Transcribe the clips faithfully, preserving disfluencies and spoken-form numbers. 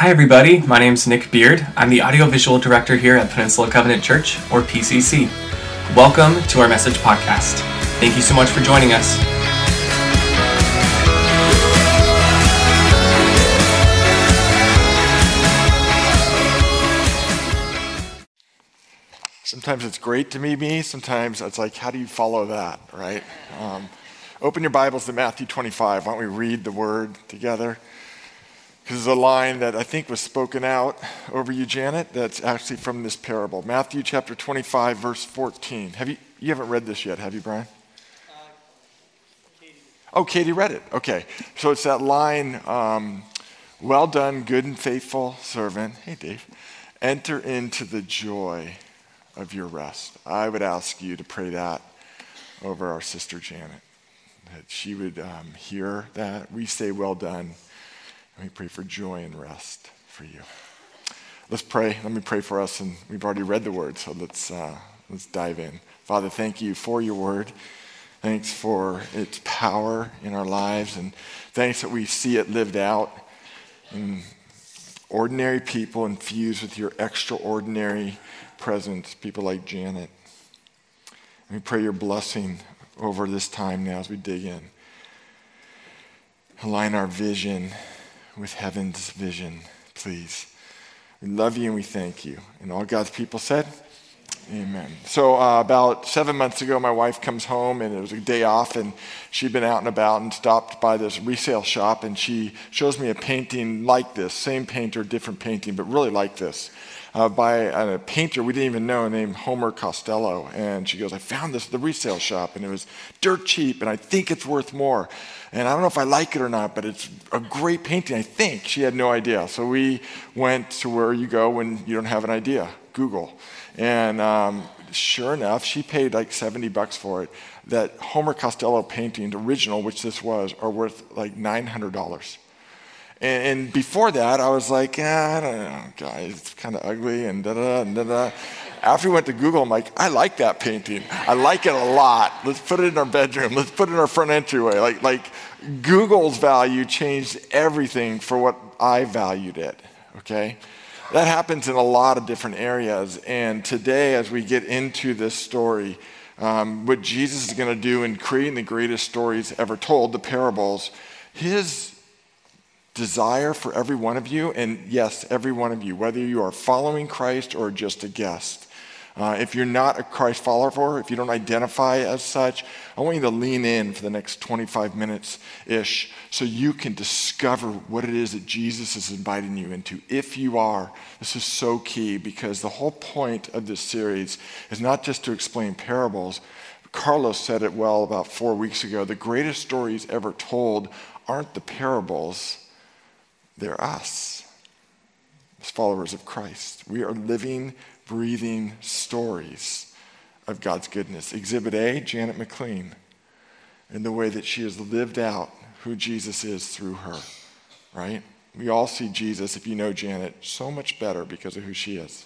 Hi everybody, my name's Nick Beard. I'm the Audiovisual Director here at Peninsula Covenant Church, or P C C. Welcome to our message podcast. Thank you so much for joining us. Sometimes it's great to meet me, sometimes it's like, how do you follow that, right? Um, open your Bibles to Matthew twenty-five. Why don't we read the word together? Because there's a line that I think was spoken out over you, Janet, that's actually from this parable. Matthew chapter twenty-five, verse fourteen. Have you, you haven't read this yet, have you, Brian? Uh, Katie. Oh, Katie read it. Okay. So it's that line, um, well done, good and faithful servant. Hey, Dave. Enter into the joy of your rest. I would ask you to pray that over our sister, Janet, that she would um, hear that. We say, well done. We pray for joy and rest for you. Let's pray. Let me pray for us. And we've already read the word, so let's uh, let's dive in. Father, thank you for your word. Thanks for its power in our lives. And thanks that we see it lived out in ordinary people infused with your extraordinary presence, people like Janet. And we pray your blessing over this time now as we dig in. Align our vision with heaven's vision, please. We love you and we thank you. And all God's people said, amen. So uh, about seven months ago, my wife comes home and it was a day off and she'd been out and about and stopped by this resale shop and she shows me a painting like this, same painter, different painting, but really like this, uh, by a painter we didn't even know named Homer Costello. And she goes, I found this at the resale shop and it was dirt cheap and I think it's worth more. And I don't know if I like it or not, but it's a great painting, I think. She had no idea. So we went to where you go when you don't have an idea, Google. And um, sure enough, she paid like seventy bucks for it. That Homer Costello painting, the original, which this was, are worth like nine hundred dollars. And, and before that, I was like, eh, I don't know, guys, it's kind of ugly and da-da-da and da-da. After we went to Google, I'm like, I like that painting. I like it a lot. Let's put it in our bedroom. Let's put it in our front entryway. Like, like Google's value changed everything for what I valued it, okay? That happens in a lot of different areas. And today, as we get into this story, um, what Jesus is going to do in creating the greatest stories ever told, the parables, his desire for every one of you, and yes, every one of you, whether you are following Christ or just a guest. Uh, if you're not a Christ follower, if you don't identify as such, I want you to lean in for the next twenty-five minutes-ish so you can discover what it is that Jesus is inviting you into. If you are, this is so key because the whole point of this series is not just to explain parables. Carlos said it well about four weeks ago. The greatest stories ever told aren't the parables. They're us as followers of Christ. We are living, breathing stories of God's goodness. Exhibit A, Janet McLean, and the way that she has lived out who Jesus is through her, right? We all see Jesus, if you know Janet, so much better because of who she is.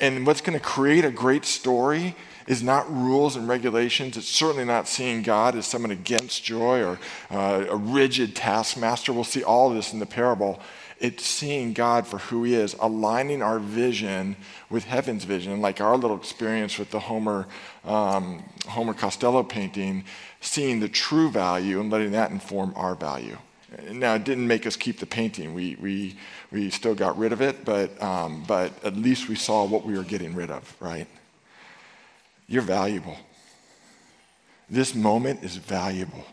And what's going to create a great story is not rules and regulations. It's certainly not seeing God as someone against joy or uh, a rigid taskmaster. We'll see all of this in the parable. It's seeing God for who he is, aligning our vision with heaven's vision, like our little experience with the Homer, um, Homer Costello painting, seeing the true value and letting that inform our value. Now, it didn't make us keep the painting. We we we still got rid of it, but um, but at least we saw what we were getting rid of, right? You're valuable. This moment is valuable.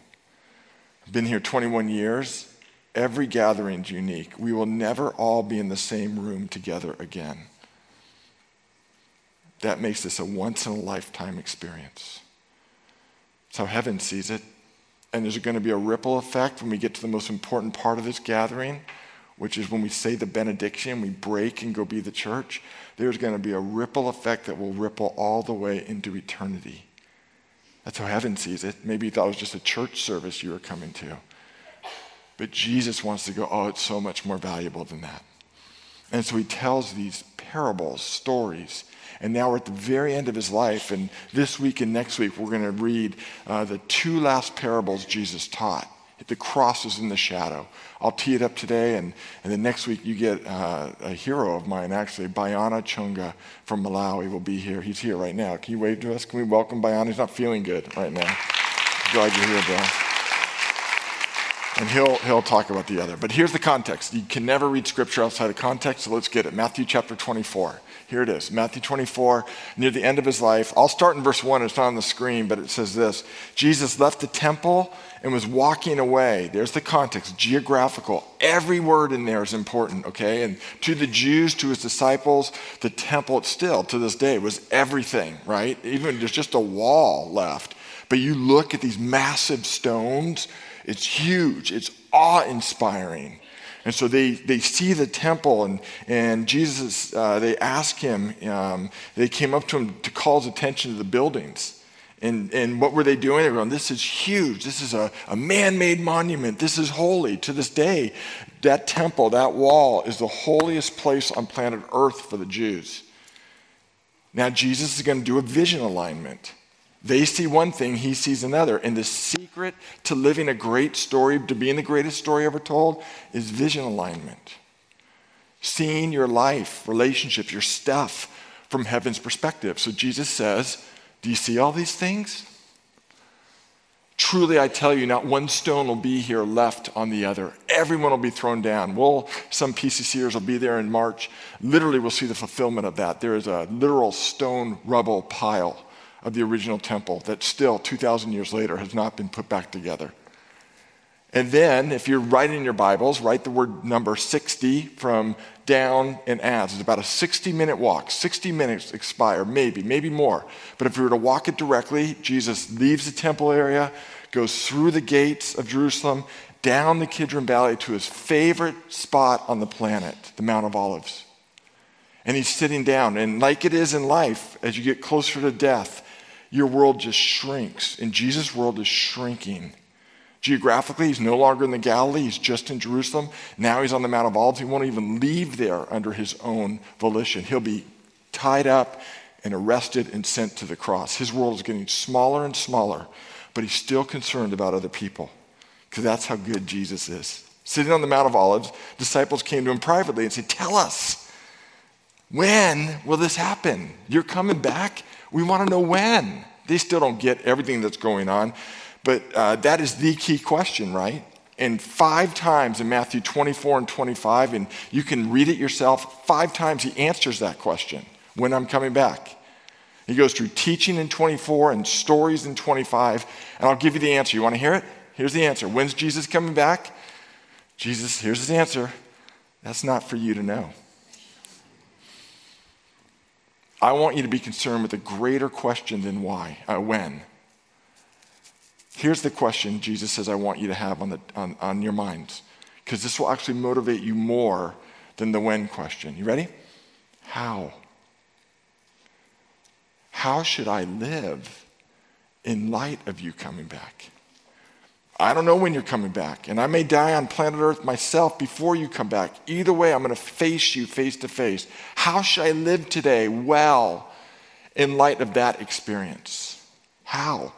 I've been here twenty-one years. Every gathering's unique. We will never all be in the same room together again. That makes this a once-in-a-lifetime experience. That's how heaven sees it. And there's going to be a ripple effect when we get to the most important part of this gathering, which is when we say the benediction, we break and go be the church. There's going to be a ripple effect that will ripple all the way into eternity. That's how heaven sees it. Maybe you thought it was just a church service you were coming to. But Jesus wants to go, oh, it's so much more valuable than that. And so he tells these parables, stories. And now we're at the very end of his life. And this week and next week, we're going to read uh, the two last parables Jesus taught. The cross is in the shadow. I'll tee it up today, and, and then next week you get uh, a hero of mine, actually, Bayana Chunga from Malawi will be here. He's here right now. Can you wave to us? Can we welcome Bayana? He's not feeling good right now. Glad you're here, Bill. And he'll, he'll talk about the other. But here's the context. You can never read scripture outside of context, so let's get it. Matthew chapter twenty-four. Here it is, Matthew twenty-four, near the end of his life. I'll start in verse one. It's not on the screen, but it says this. Jesus left the temple and was walking away. There's the context, geographical. Every word in there is important, okay? And to the Jews, to his disciples, the temple still, to this day, was everything, right? Even there's just a wall left. But you look at these massive stones, it's huge, it's awe-inspiring. And so they, they see the temple, and, and Jesus, uh, they ask him, um, they came up to him to call his attention to the buildings. And, and what were they doing? They were going, this is huge. This is a, a man-made monument. This is holy. To this day, that temple, that wall, is the holiest place on planet Earth for the Jews. Now Jesus is going to do a vision alignment. They see one thing, he sees another. And the secret to living a great story, to being the greatest story ever told, is vision alignment. Seeing your life, relationships, your stuff from heaven's perspective. So Jesus says, do you see all these things? Truly, I tell you, not one stone will be here left on the other. Everyone will be thrown down. Well, some PCCers will be there in March. Literally, we'll see the fulfillment of that. There is a literal stone rubble pile of the original temple that still two thousand years later has not been put back together. And then, if you're writing your Bibles, write the word number sixty from down and adds. It's about a sixty-minute walk. sixty minutes expire, maybe, maybe more. But if you were to walk it directly, Jesus leaves the temple area, goes through the gates of Jerusalem, down the Kidron Valley to his favorite spot on the planet, the Mount of Olives. And he's sitting down. And like it is in life, as you get closer to death, your world just shrinks. And Jesus' world is shrinking. Geographically, he's no longer in the Galilee. He's just in Jerusalem. Now he's on the Mount of Olives. He won't even leave there under his own volition. He'll be tied up and arrested and sent to the cross. His world is getting smaller and smaller, but he's still concerned about other people because that's how good Jesus is. Sitting on the Mount of Olives, disciples came to him privately and said, tell us, when will this happen? You're coming back? We want to know when. They still don't get everything that's going on. But uh, that is the key question, right? And five times in Matthew twenty-four and twenty-five, and you can read it yourself, five times he answers that question, when I'm coming back. He goes through teaching in twenty-four and stories in twenty-five, and I'll give you the answer. You want to hear it? Here's the answer. When's Jesus coming back? Jesus, here's his answer. That's not for you to know. I want you to be concerned with a greater question than why, uh, when. Here's the question Jesus says I want you to have on, the, on, on your minds, because this will actually motivate you more than the when question. You ready? How? How should I live in light of you coming back? I don't know when you're coming back, and I may die on planet Earth myself before you come back. Either way, I'm going to face you face to face. How should I live today well in light of that experience? How?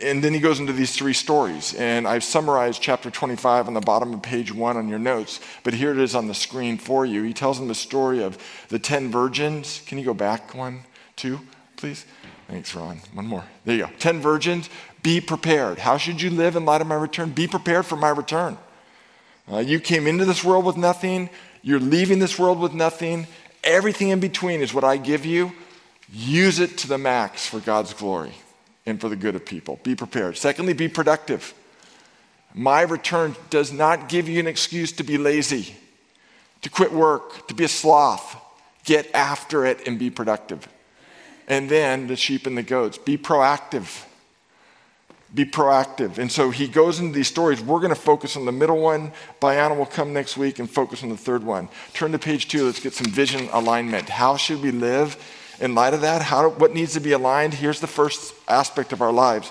And then he goes into these three stories. And I've summarized chapter twenty-five on the bottom of page one on your notes, but here it is on the screen for you. He tells them the story of the ten virgins. Can you go back one, two, please? Thanks, Ron. One more. There you go. Ten virgins, be prepared. How should you live in light of my return? Be prepared for my return. Uh, you came into this world with nothing. You're leaving this world with nothing. Everything in between is what I give you. Use it to the max for God's glory and for the good of people. Be prepared. Secondly, be productive. My return does not give you an excuse to be lazy, to quit work, to be a sloth. Get after it and be productive. And then the sheep and the goats. Be proactive. Be proactive. And so he goes into these stories. We're going to focus on the middle one. Bayana will come next week and focus on the third one. Turn to page two. Let's get some vision alignment. How should we live in light of that? How, what needs to be aligned? Here's the first aspect of our lives.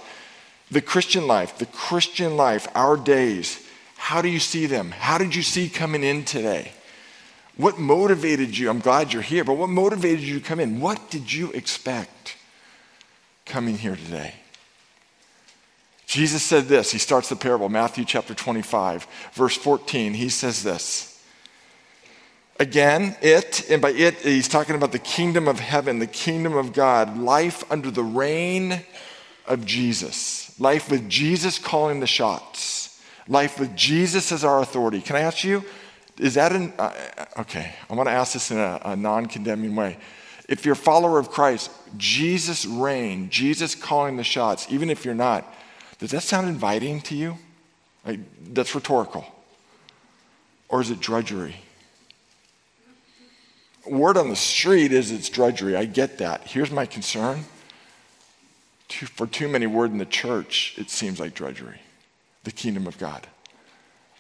The Christian life, the Christian life, our days. How do you see them? How did you see coming in today? What motivated you? I'm glad you're here, but what motivated you to come in? What did you expect coming here today? Jesus said this. He starts the parable, Matthew chapter twenty-five, verse fourteen. He says this. Again, it, and by it, he's talking about the kingdom of heaven, the kingdom of God, life under the reign of Jesus, life with Jesus calling the shots, life with Jesus as our authority. Can I ask you, is that an, uh, okay, I want to ask this in a, a non-condemning way. If you're a follower of Christ, Jesus' reign, Jesus calling the shots, even if you're not, does that sound inviting to you? Like, that's rhetorical. Or is it drudgery? Word on the street is it's drudgery. I get that. Here's my concern. Too, for too many word in the church, it seems like drudgery. The kingdom of God.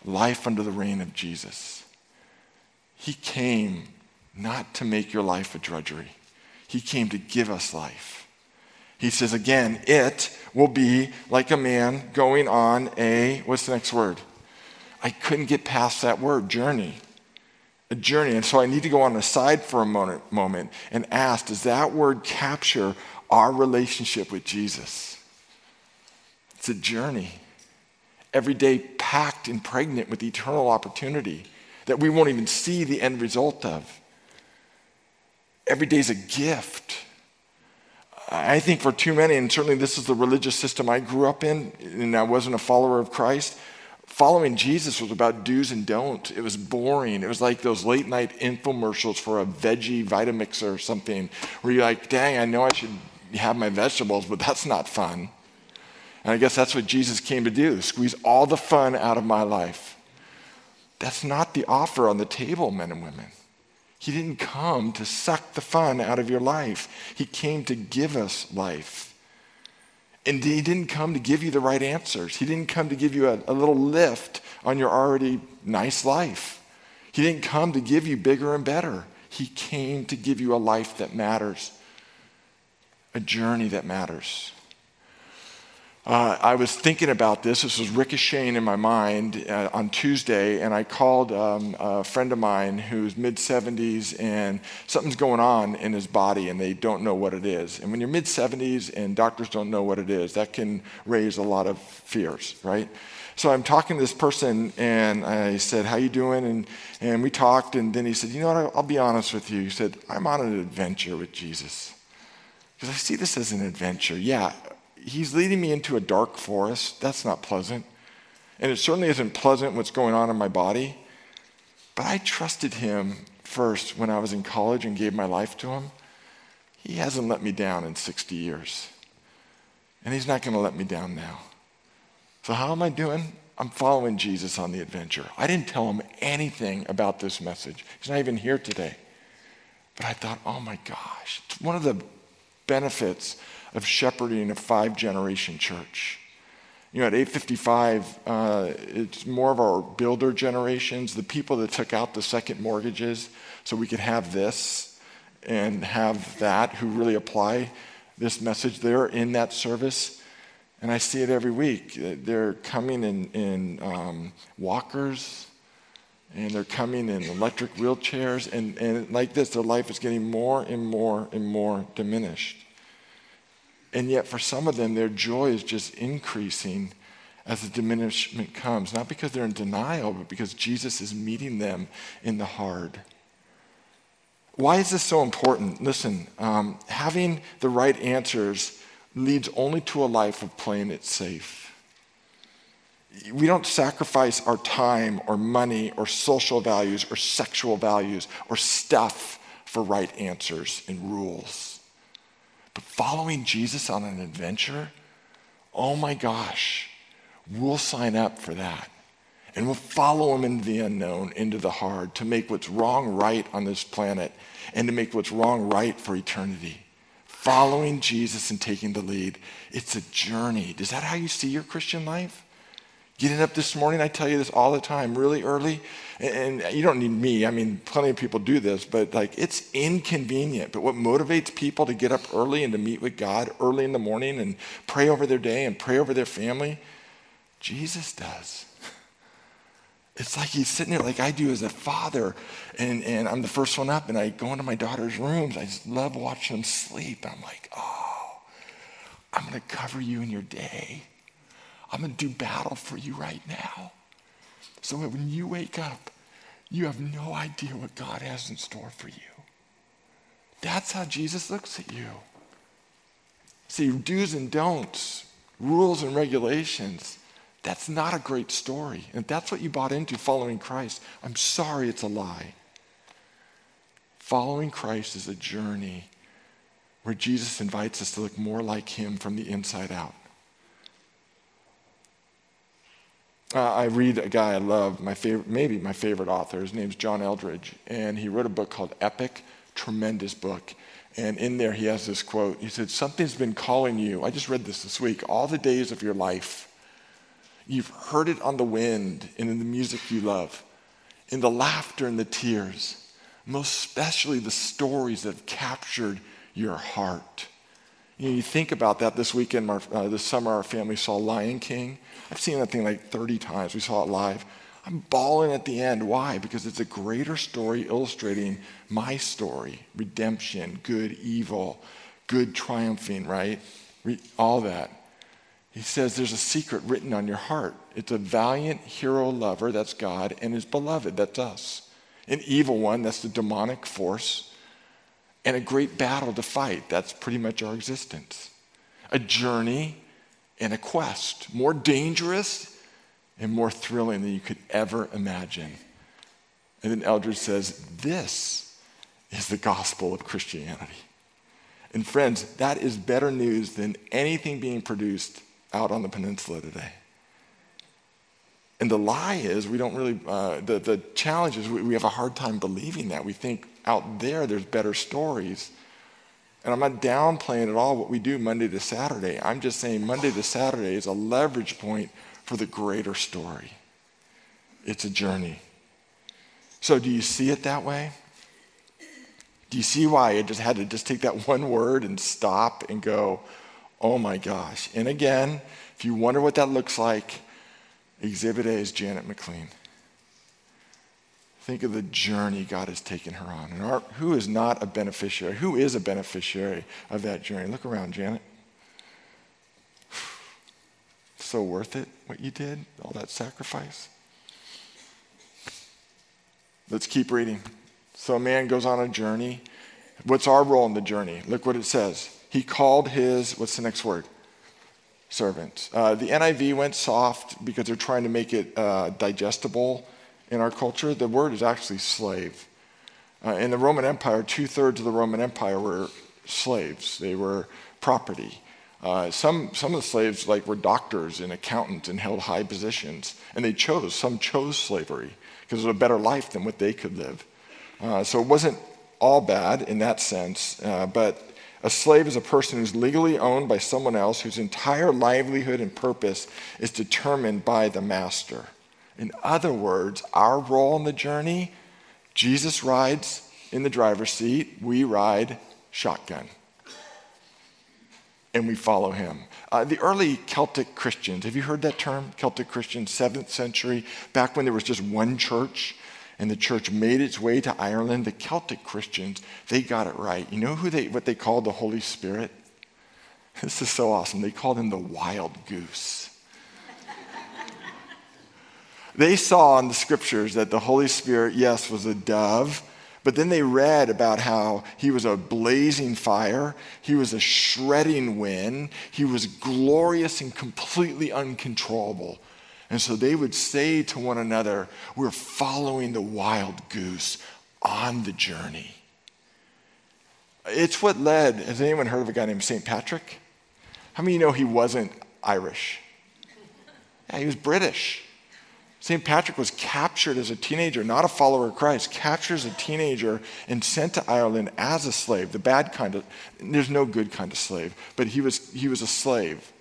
Life under the reign of Jesus. He came not to make your life a drudgery. He came to give us life. He says, again, it will be like a man going on a, what's the next word? I couldn't get past that word, journey. A journey. And so I need to go on aside for a moment, moment and ask, does that word capture our relationship with Jesus? It's a journey. Every day packed and pregnant with eternal opportunity that we won't even see the end result of. Every day is a gift. I think for too many, and certainly this is the religious system I grew up in, and I wasn't a follower of Christ, following Jesus was about do's and don'ts. It was boring. It was like those late night infomercials for a veggie Vitamix or something where you're like, dang, I know I should have my vegetables, but that's not fun. And I guess that's what Jesus came to do, squeeze all the fun out of my life. That's not the offer on the table, men and women. He didn't come to suck the fun out of your life. He came to give us life. And he didn't come to give you the right answers. He didn't come to give you a, a little lift on your already nice life. He didn't come to give you bigger and better. He came to give you a life that matters, a journey that matters. Uh, I was thinking about this. This was ricocheting in my mind uh, on Tuesday, and I called um, a friend of mine who's mid seventies, and something's going on in his body, and they don't know what it is. And when you're mid seventies and doctors don't know what it is, that can raise a lot of fears, right? So I'm talking to this person, and I said, how you doing? And, and we talked, and then he said, you know what, I'll be honest with you. He said, I'm on an adventure with Jesus. Because I see this as an adventure, yeah. He's leading me into a dark forest. That's not pleasant. And it certainly isn't pleasant what's going on in my body. But I trusted him first when I was in college and gave my life to him. He hasn't let me down in sixty years. And he's not going to let me down now. So how am I doing? I'm following Jesus on the adventure. I didn't tell him anything about this message. He's not even here today. But I thought, oh my gosh, it's one of the benefits of shepherding a five-generation church. You know, at eight fifty-five, uh, it's more of our builder generations, the people that took out the second mortgages so we could have this and have that, who really apply this message. They're in that service, and I see it every week. They're coming in, in um, walkers, and they're coming in electric wheelchairs, and, and like this, their life is getting more and more and more diminished. And yet for some of them, their joy is just increasing as the diminishment comes. Not because they're in denial, but because Jesus is meeting them in the hard. Why is this so important? Listen, um, having the right answers leads only to a life of playing it safe. We don't sacrifice our time or money or social values or sexual values or stuff for right answers and rules. But following Jesus on an adventure, oh my gosh, we'll sign up for that. And we'll follow him into the unknown, into the hard, to make what's wrong right on this planet and to make what's wrong right for eternity. Following Jesus and taking the lead, it's a journey. Is that how you see your Christian life? Getting up this morning, I tell you this all the time, really early, and you don't need me. I mean, plenty of people do this, but like it's inconvenient. But what motivates people to get up early and to meet with God early in the morning and pray over their day and pray over their family? Jesus does. It's like he's sitting there like I do as a father, and, and I'm the first one up, and I go into my daughter's rooms. I just love watching them sleep. I'm like, oh, I'm going to cover you in your day. I'm going to do battle for you right now. So that when you wake up, you have no idea what God has in store for you. That's how Jesus looks at you. See, do's and don'ts, rules and regulations, that's not a great story. And if that's what you bought into following Christ, I'm sorry, it's a lie. Following Christ is a journey where Jesus invites us to look more like him from the inside out. Uh, I read a guy I love, my favorite, maybe my favorite author. His name's John Eldredge, and he wrote a book called Epic, tremendous book. And in there he has this quote. He said, something's been calling you. I just read this this week. All the days of your life, you've heard it on the wind and in the music you love, in the laughter and the tears, most especially the stories that have captured your heart. You know, you think about that this weekend, our, uh, this summer, our family saw Lion King. I've seen that thing like thirty times. We saw it live. I'm bawling at the end. Why? Because it's a greater story illustrating my story, redemption, good, evil, good triumphing, right? Re- all that. He says there's a secret written on your heart. It's a valiant hero lover, that's God, and his beloved, that's us. An evil one, that's the demonic force. And a great battle to fight. That's pretty much our existence. A journey and a quest. More dangerous and more thrilling than you could ever imagine. And then Eldredge says, this is the gospel of Christianity. And friends, that is better news than anything being produced out on the peninsula today. And the lie is, we don't really, uh, the, the challenge is we, we have a hard time believing that. We think out there, there's better stories. And I'm not downplaying at all what we do Monday to Saturday. I'm just saying Monday to Saturday is a leverage point for the greater story. It's a journey. So do you see it that way? Do you see why I just had to just take that one word and stop and go, oh my gosh. And again, if you wonder what that looks like, Exhibit A is Janet McLean. Think of the journey God has taken her on. And our, who is not a beneficiary? Who is a beneficiary of that journey? Look around, Janet. So worth it, what you did, all that sacrifice. Let's keep reading. So a man goes on a journey. What's our role in the journey? Look what it says. He called his, what's the next word? Servants. Uh, the N I V went soft because they're trying to make it uh, digestible in our culture. The word is actually slave. Uh, in the Roman Empire, two-thirds of the Roman Empire were slaves. They were property. Uh, some some of the slaves like were doctors and accountants and held high positions, and they chose. Some chose slavery because it was a better life than what they could live. Uh, so it wasn't all bad in that sense, uh, but a slave is a person who's legally owned by someone else whose entire livelihood and purpose is determined by the master. In other words, our role in the journey, Jesus rides in the driver's seat, we ride shotgun. And we follow him. Uh, the early Celtic Christians, have you heard that term? Celtic Christians, seventh century, back when there was just one church, and the church made its way to Ireland, the Celtic Christians, they got it right. You know who they what they called the Holy Spirit? This is so awesome. They called him the wild goose. They saw in the scriptures that the Holy Spirit, yes, was a dove, but then they read about how he was a blazing fire, he was a shredding wind, he was glorious and completely uncontrollable. And so they would say to one another, we're following the wild goose on the journey. It's what led, has anyone heard of a guy named Saint Patrick? How many of you know he wasn't Irish? Yeah, he was British. Saint Patrick was captured as a teenager, not a follower of Christ, captured as a teenager and sent to Ireland as a slave, the bad kind of, there's no good kind of slave, but he was he was a slave.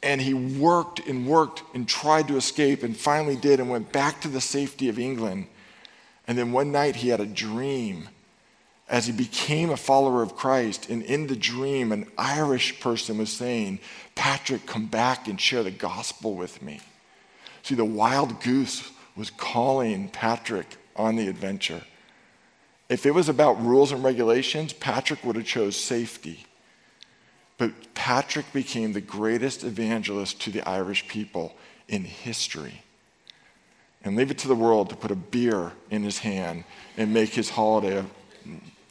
And he worked and worked and tried to escape and finally did and went back to the safety of England. And then one night he had a dream as he became a follower of Christ. And in the dream, an Irish person was saying, Patrick, come back and share the gospel with me. See, the wild goose was calling Patrick on the adventure. If it was about rules and regulations, Patrick would have chose safety. But Patrick became the greatest evangelist to the Irish people in history. And leave it to the world to put a beer in his hand and make his holiday a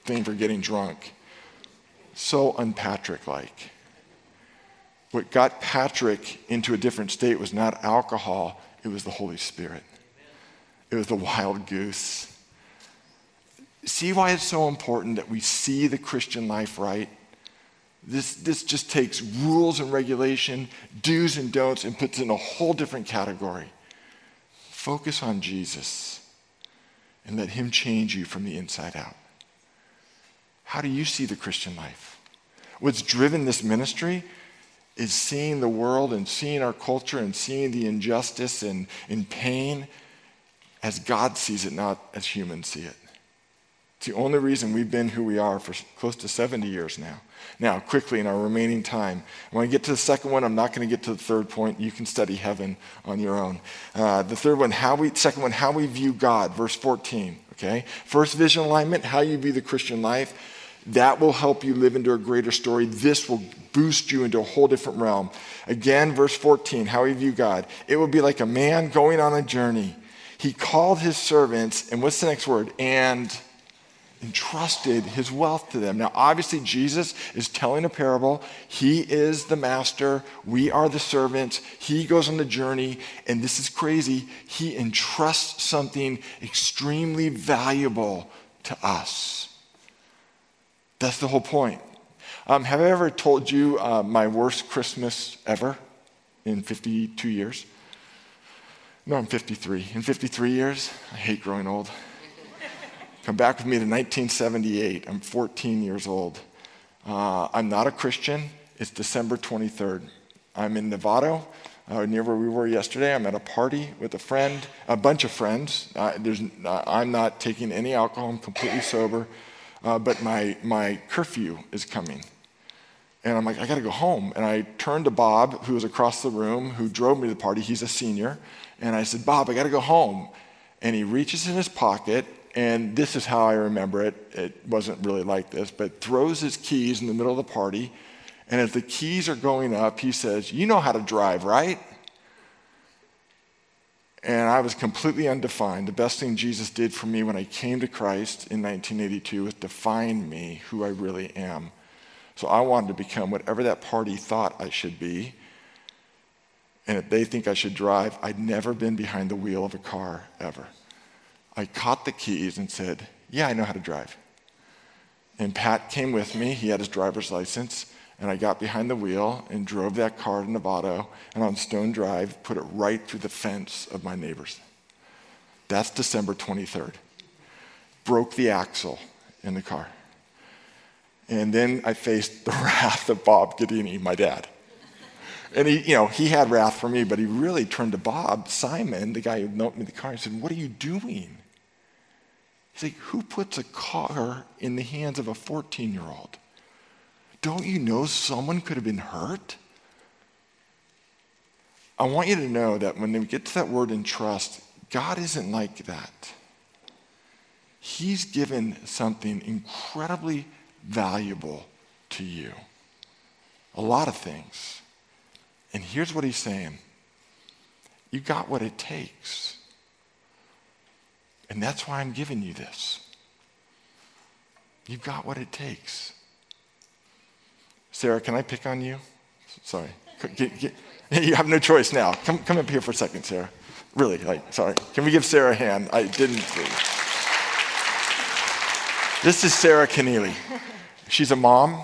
thing for getting drunk. So un-Patrick-like. What got Patrick into a different state was not alcohol, it was the Holy Spirit. It was the wild goose. See why it's so important that we see the Christian life right? This, this just takes rules and regulation, do's and don'ts, and puts it in a whole different category. Focus on Jesus and let him change you from the inside out. How do you see the Christian life? What's driven this ministry is seeing the world and seeing our culture and seeing the injustice and, and pain as God sees it, not as humans see it. It's the only reason we've been who we are for close to seventy years now. Now, quickly, in our remaining time, when I get to the second one, I'm not going to get to the third point. You can study heaven on your own. Uh, the third one, how we, second one, how we view God, verse fourteen, okay? First vision alignment, how you view the Christian life. That will help you live into a greater story. This will boost you into a whole different realm. Again, verse fourteen, how we view God. It will be like a man going on a journey. He called his servants, and what's the next word? And entrusted his wealth to them. Now, obviously, Jesus is telling a parable. He is the master. We are the servants. He goes on the journey, and this is crazy. He entrusts something extremely valuable to us. That's the whole point. Um, have I ever told you uh, my worst Christmas ever in fifty-two years? No, I'm fifty-three. In fifty-three years, I hate growing old. Come back with me to nineteen seventy-eight. I'm fourteen years old. Uh, I'm not a Christian. It's December twenty-third. I'm in Novato, uh, near where we were yesterday. I'm at a party with a friend, a bunch of friends. Uh, there's, uh, I'm not taking any alcohol. I'm completely sober. Uh, but my, my curfew is coming. And I'm like, I got to go home. And I turned to Bob, who was across the room, who drove me to the party. He's a senior. And I said, Bob, I got to go home. And he reaches in his pocket, and this is how I remember it. It wasn't really like this, but throws his keys in the middle of the party. And as the keys are going up, he says, you know how to drive, right? And I was completely undefined. The best thing Jesus did for me when I came to Christ in nineteen eighty-two was define me who I really am. So I wanted to become whatever that party thought I should be. And if they think I should drive, I'd never been behind the wheel of a car, ever. I caught the keys and said, yeah, I know how to drive. And Pat came with me. He had his driver's license. And I got behind the wheel and drove that car to Novato. And on Stone Drive, put it right through the fence of my neighbors. That's December twenty-third. Broke the axle in the car. And then I faced the wrath of Bob Gaddini, my dad. And he, you know, he had wrath for me, but he really turned to Bob Simon, the guy who knocked me the car, and said, what are you doing? He's like, who puts a car in the hands of a fourteen-year-old? Don't you know someone could have been hurt? I want you to know that when we get to that word entrust, God isn't like that. He's given something incredibly valuable to you. A lot of things. And here's what he's saying. You got what it takes. And that's why I'm giving you this. You've got what it takes. Sarah, can I pick on you? Sorry. Get, get, you have no choice now. Come, come up here for a second, Sarah. Really, like, sorry. Can we give Sarah a hand? I didn't. This is Sarah Keneally. She's a mom,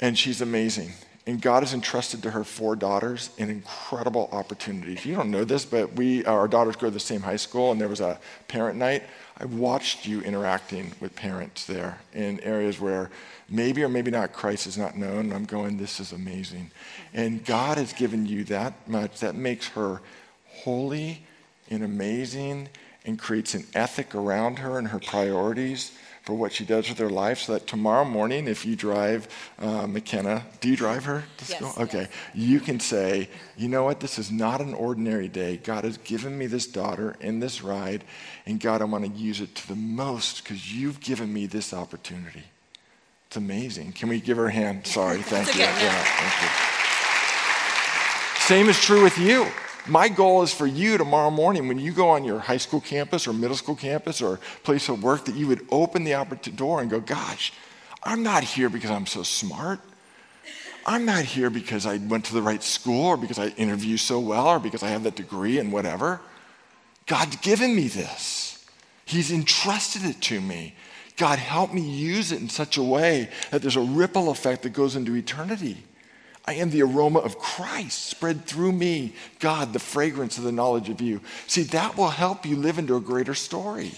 and she's amazing. And God has entrusted to her four daughters and incredible opportunities. You don't know this, but we, our daughters go to the same high school, and there was a parent night. I watched you interacting with parents there in areas where maybe or maybe not Christ is not known. And I'm going, this is amazing. And God has given you that much. That makes her holy and amazing and creates an ethic around her and her priorities for what she does with her life, so that tomorrow morning, if you drive uh, McKenna, do you drive her to school? Yes, okay, yes. You can say, you know what, this is not an ordinary day. God has given me this daughter and this ride, and God, I want to use it to the most because you've given me this opportunity. It's amazing. Can we give her a hand? Sorry, thank you. Okay, yeah. Yeah, thank you. Same is true with you. My goal is for you tomorrow morning, when you go on your high school campus or middle school campus or place of work, that you would open the door and go, gosh, I'm not here because I'm so smart. I'm not here because I went to the right school or because I interview so well or because I have that degree and whatever. God's given me this. He's entrusted it to me. God, help me use it in such a way that there's a ripple effect that goes into eternity. I am the aroma of Christ spread through me. God, the fragrance of the knowledge of you. See, that will help you live into a greater story.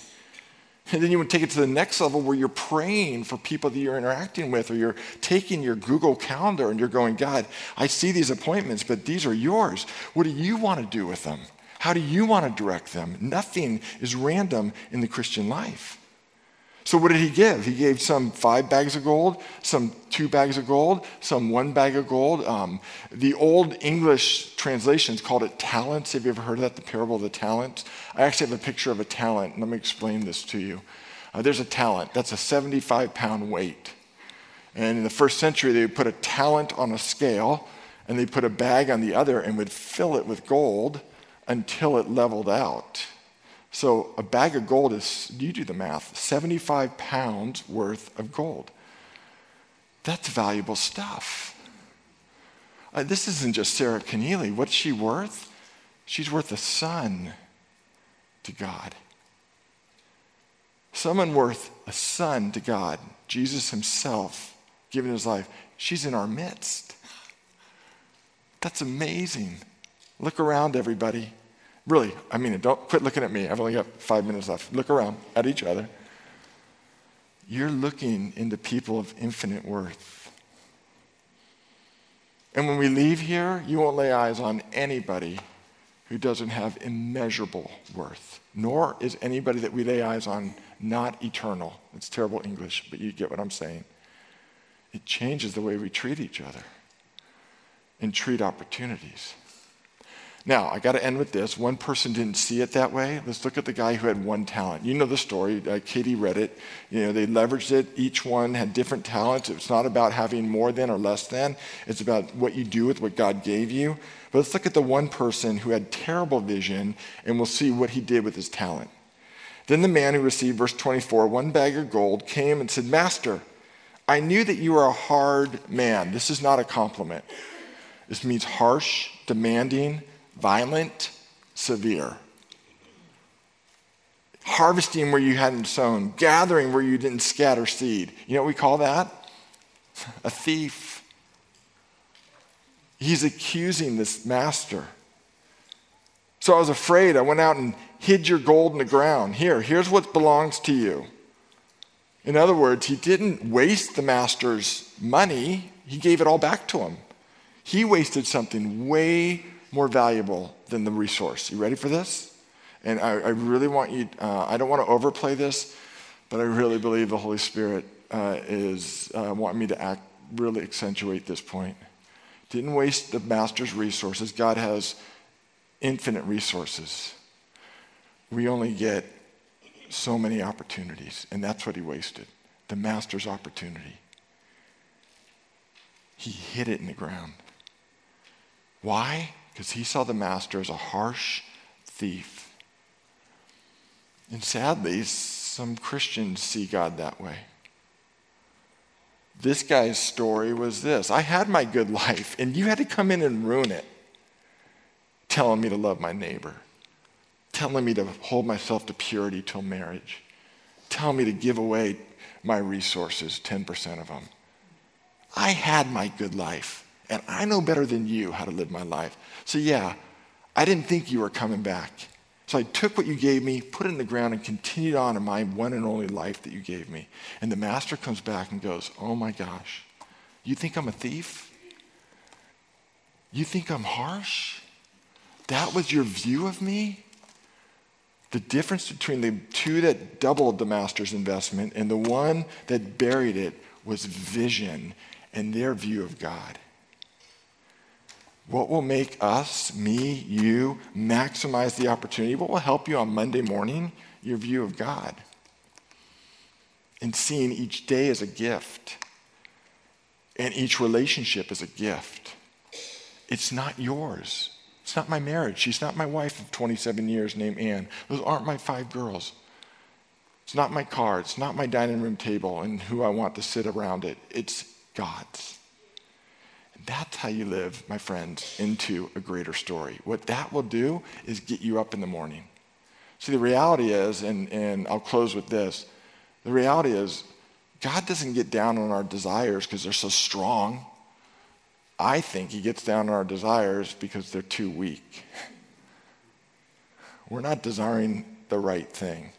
And then you would take it to the next level where you're praying for people that you're interacting with, or you're taking your Google Calendar and you're going, God, I see these appointments, but these are yours. What do you want to do with them? How do you want to direct them? Nothing is random in the Christian life. So what did he give? He gave some five bags of gold, some two bags of gold, some one bag of gold. Um, the old English translations called it talents. Have you ever heard of that, the parable of the talents? I actually have a picture of a talent, and let me explain this to you. Uh, there's a talent. That's a seventy-five pound weight. And in the first century, they would put a talent on a scale, and they put a bag on the other and would fill it with gold until it leveled out. So a bag of gold is, you do the math, seventy-five pounds worth of gold. That's valuable stuff. Uh, this isn't just Sarah Keneally. What's she worth? She's worth a son to God. Someone worth a son to God, Jesus himself, giving his life. She's in our midst. That's amazing. Look around, everybody. Really, I mean it. Don't quit looking at me. I've only got five minutes left. Look around at each other. You're looking into people of infinite worth. And when we leave here, you won't lay eyes on anybody who doesn't have immeasurable worth, nor is anybody that we lay eyes on not eternal. It's terrible English, but you get what I'm saying. It changes the way we treat each other and treat opportunities. Now, I got to end with this. One person didn't see it that way. Let's look at the guy who had one talent. You know the story. Uh, Katie read it. You know, they leveraged it. Each one had different talents. It's not about having more than or less than. It's about what you do with what God gave you. But let's look at the one person who had terrible vision, and we'll see what he did with his talent. Then the man who received, verse twenty-four, one bag of gold, came and said, Master, I knew that you were a hard man. This is not a compliment. This means harsh, demanding, violent, severe. Harvesting where you hadn't sown, gathering where you didn't scatter seed. You know what we call that? A thief. He's accusing this master. So I was afraid. I went out and hid your gold in the ground. Here, here's what belongs to you. In other words, he didn't waste the master's money. He gave it all back to him. He wasted something way more valuable than the resource. You ready for this? And I, I really want you, uh, I don't want to overplay this, but I really believe the Holy Spirit uh, is uh, wanting me to act, really accentuate this point. Didn't waste the master's resources. God has infinite resources. We only get so many opportunities, and that's what he wasted, the master's opportunity. He hid it in the ground. Why? Because he saw the master as a harsh thief. And sadly, some Christians see God that way. This guy's story was this. I had my good life, and you had to come in and ruin it, telling me to love my neighbor, telling me to hold myself to purity till marriage, telling me to give away my resources, ten percent of them. I had my good life. And I know better than you how to live my life. So yeah, I didn't think you were coming back. So I took what you gave me, put it in the ground, and continued on in my one and only life that you gave me. And the master comes back and goes, oh my gosh, you think I'm a thief? You think I'm harsh? That was your view of me? The difference between the two that doubled the master's investment and the one that buried it was vision and their view of God. What will make us, me, you, maximize the opportunity? What will help you on Monday morning? Your view of God. And seeing each day as a gift. And each relationship is a gift. It's not yours. It's not my marriage. She's not my wife of twenty-seven years named Anne. Those aren't my five girls. It's not my car. It's not my dining room table and who I want to sit around it. It's God's. And that's how you live, my friends, into a greater story. What that will do is get you up in the morning. See, the reality is, and, and I'll close with this, the reality is God doesn't get down on our desires because they're so strong. I think he gets down on our desires because they're too weak. We're not desiring the right thing.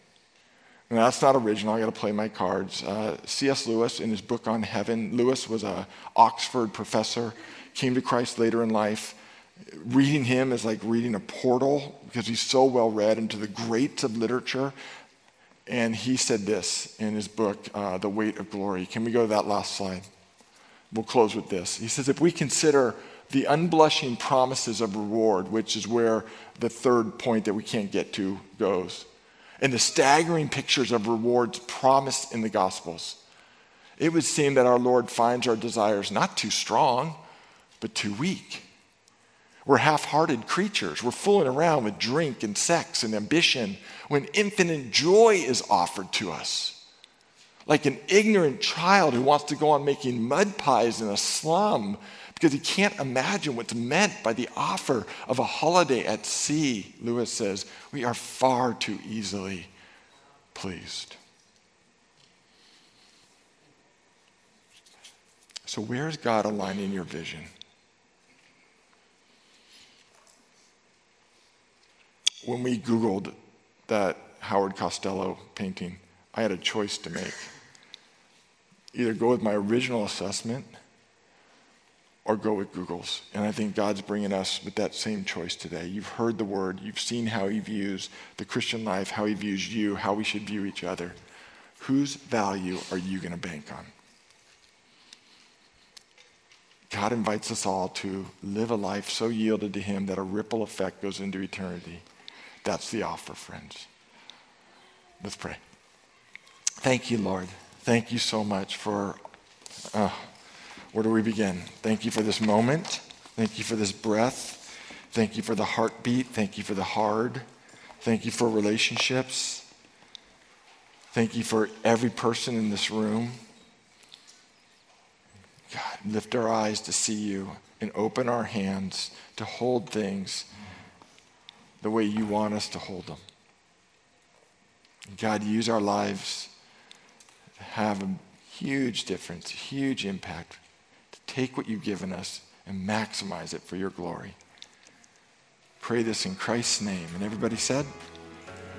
Now, that's not original. I got to play my cards. Uh, C S Lewis, in his book on heaven, Lewis was an Oxford professor, came to Christ later in life. Reading him is like reading a portal because he's so well read into the greats of literature. And he said this in his book, uh, The Weight of Glory. Can we go to that last slide? We'll close with this. He says, if we consider the unblushing promises of reward, which is where the third point that we can't get to goes, and the staggering pictures of rewards promised in the Gospels, it would seem that our Lord finds our desires not too strong, but too weak. We're half-hearted creatures. We're fooling around with drink and sex and ambition when infinite joy is offered to us. Like an ignorant child who wants to go on making mud pies in a slum because he can't imagine what's meant by the offer of a holiday at sea, Lewis says, we are far too easily pleased. So where is God aligning your vision? When we Googled that Howard Costello painting, I had a choice to make. Either go with my original assessment or go with Google's. And I think God's bringing us with that same choice today. You've heard the word. You've seen how he views the Christian life, how he views you, how we should view each other. Whose value are you going to bank on? God invites us all to live a life so yielded to him that a ripple effect goes into eternity. That's the offer, friends. Let's pray. Thank you, Lord. Thank you so much for, uh, where do we begin? Thank you for this moment. Thank you for this breath. Thank you for the heartbeat. Thank you for the hard. Thank you for relationships. Thank you for every person in this room. God, lift our eyes to see you and open our hands to hold things the way you want us to hold them. God, use our lives to have a huge difference, a huge impact, to take what you've given us and maximize it for your glory. Pray this in Christ's name. And everybody said,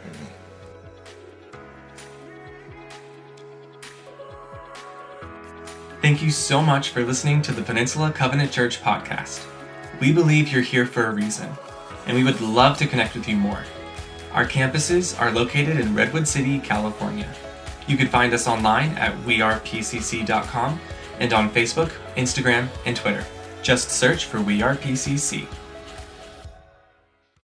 amen. Thank you so much for listening to the Peninsula Covenant Church podcast. We believe you're here for a reason, and we would love to connect with you more. Our campuses are located in Redwood City, California. You can find us online at we are p c c dot com and on Facebook, Instagram, and Twitter. Just search for We Are P C C.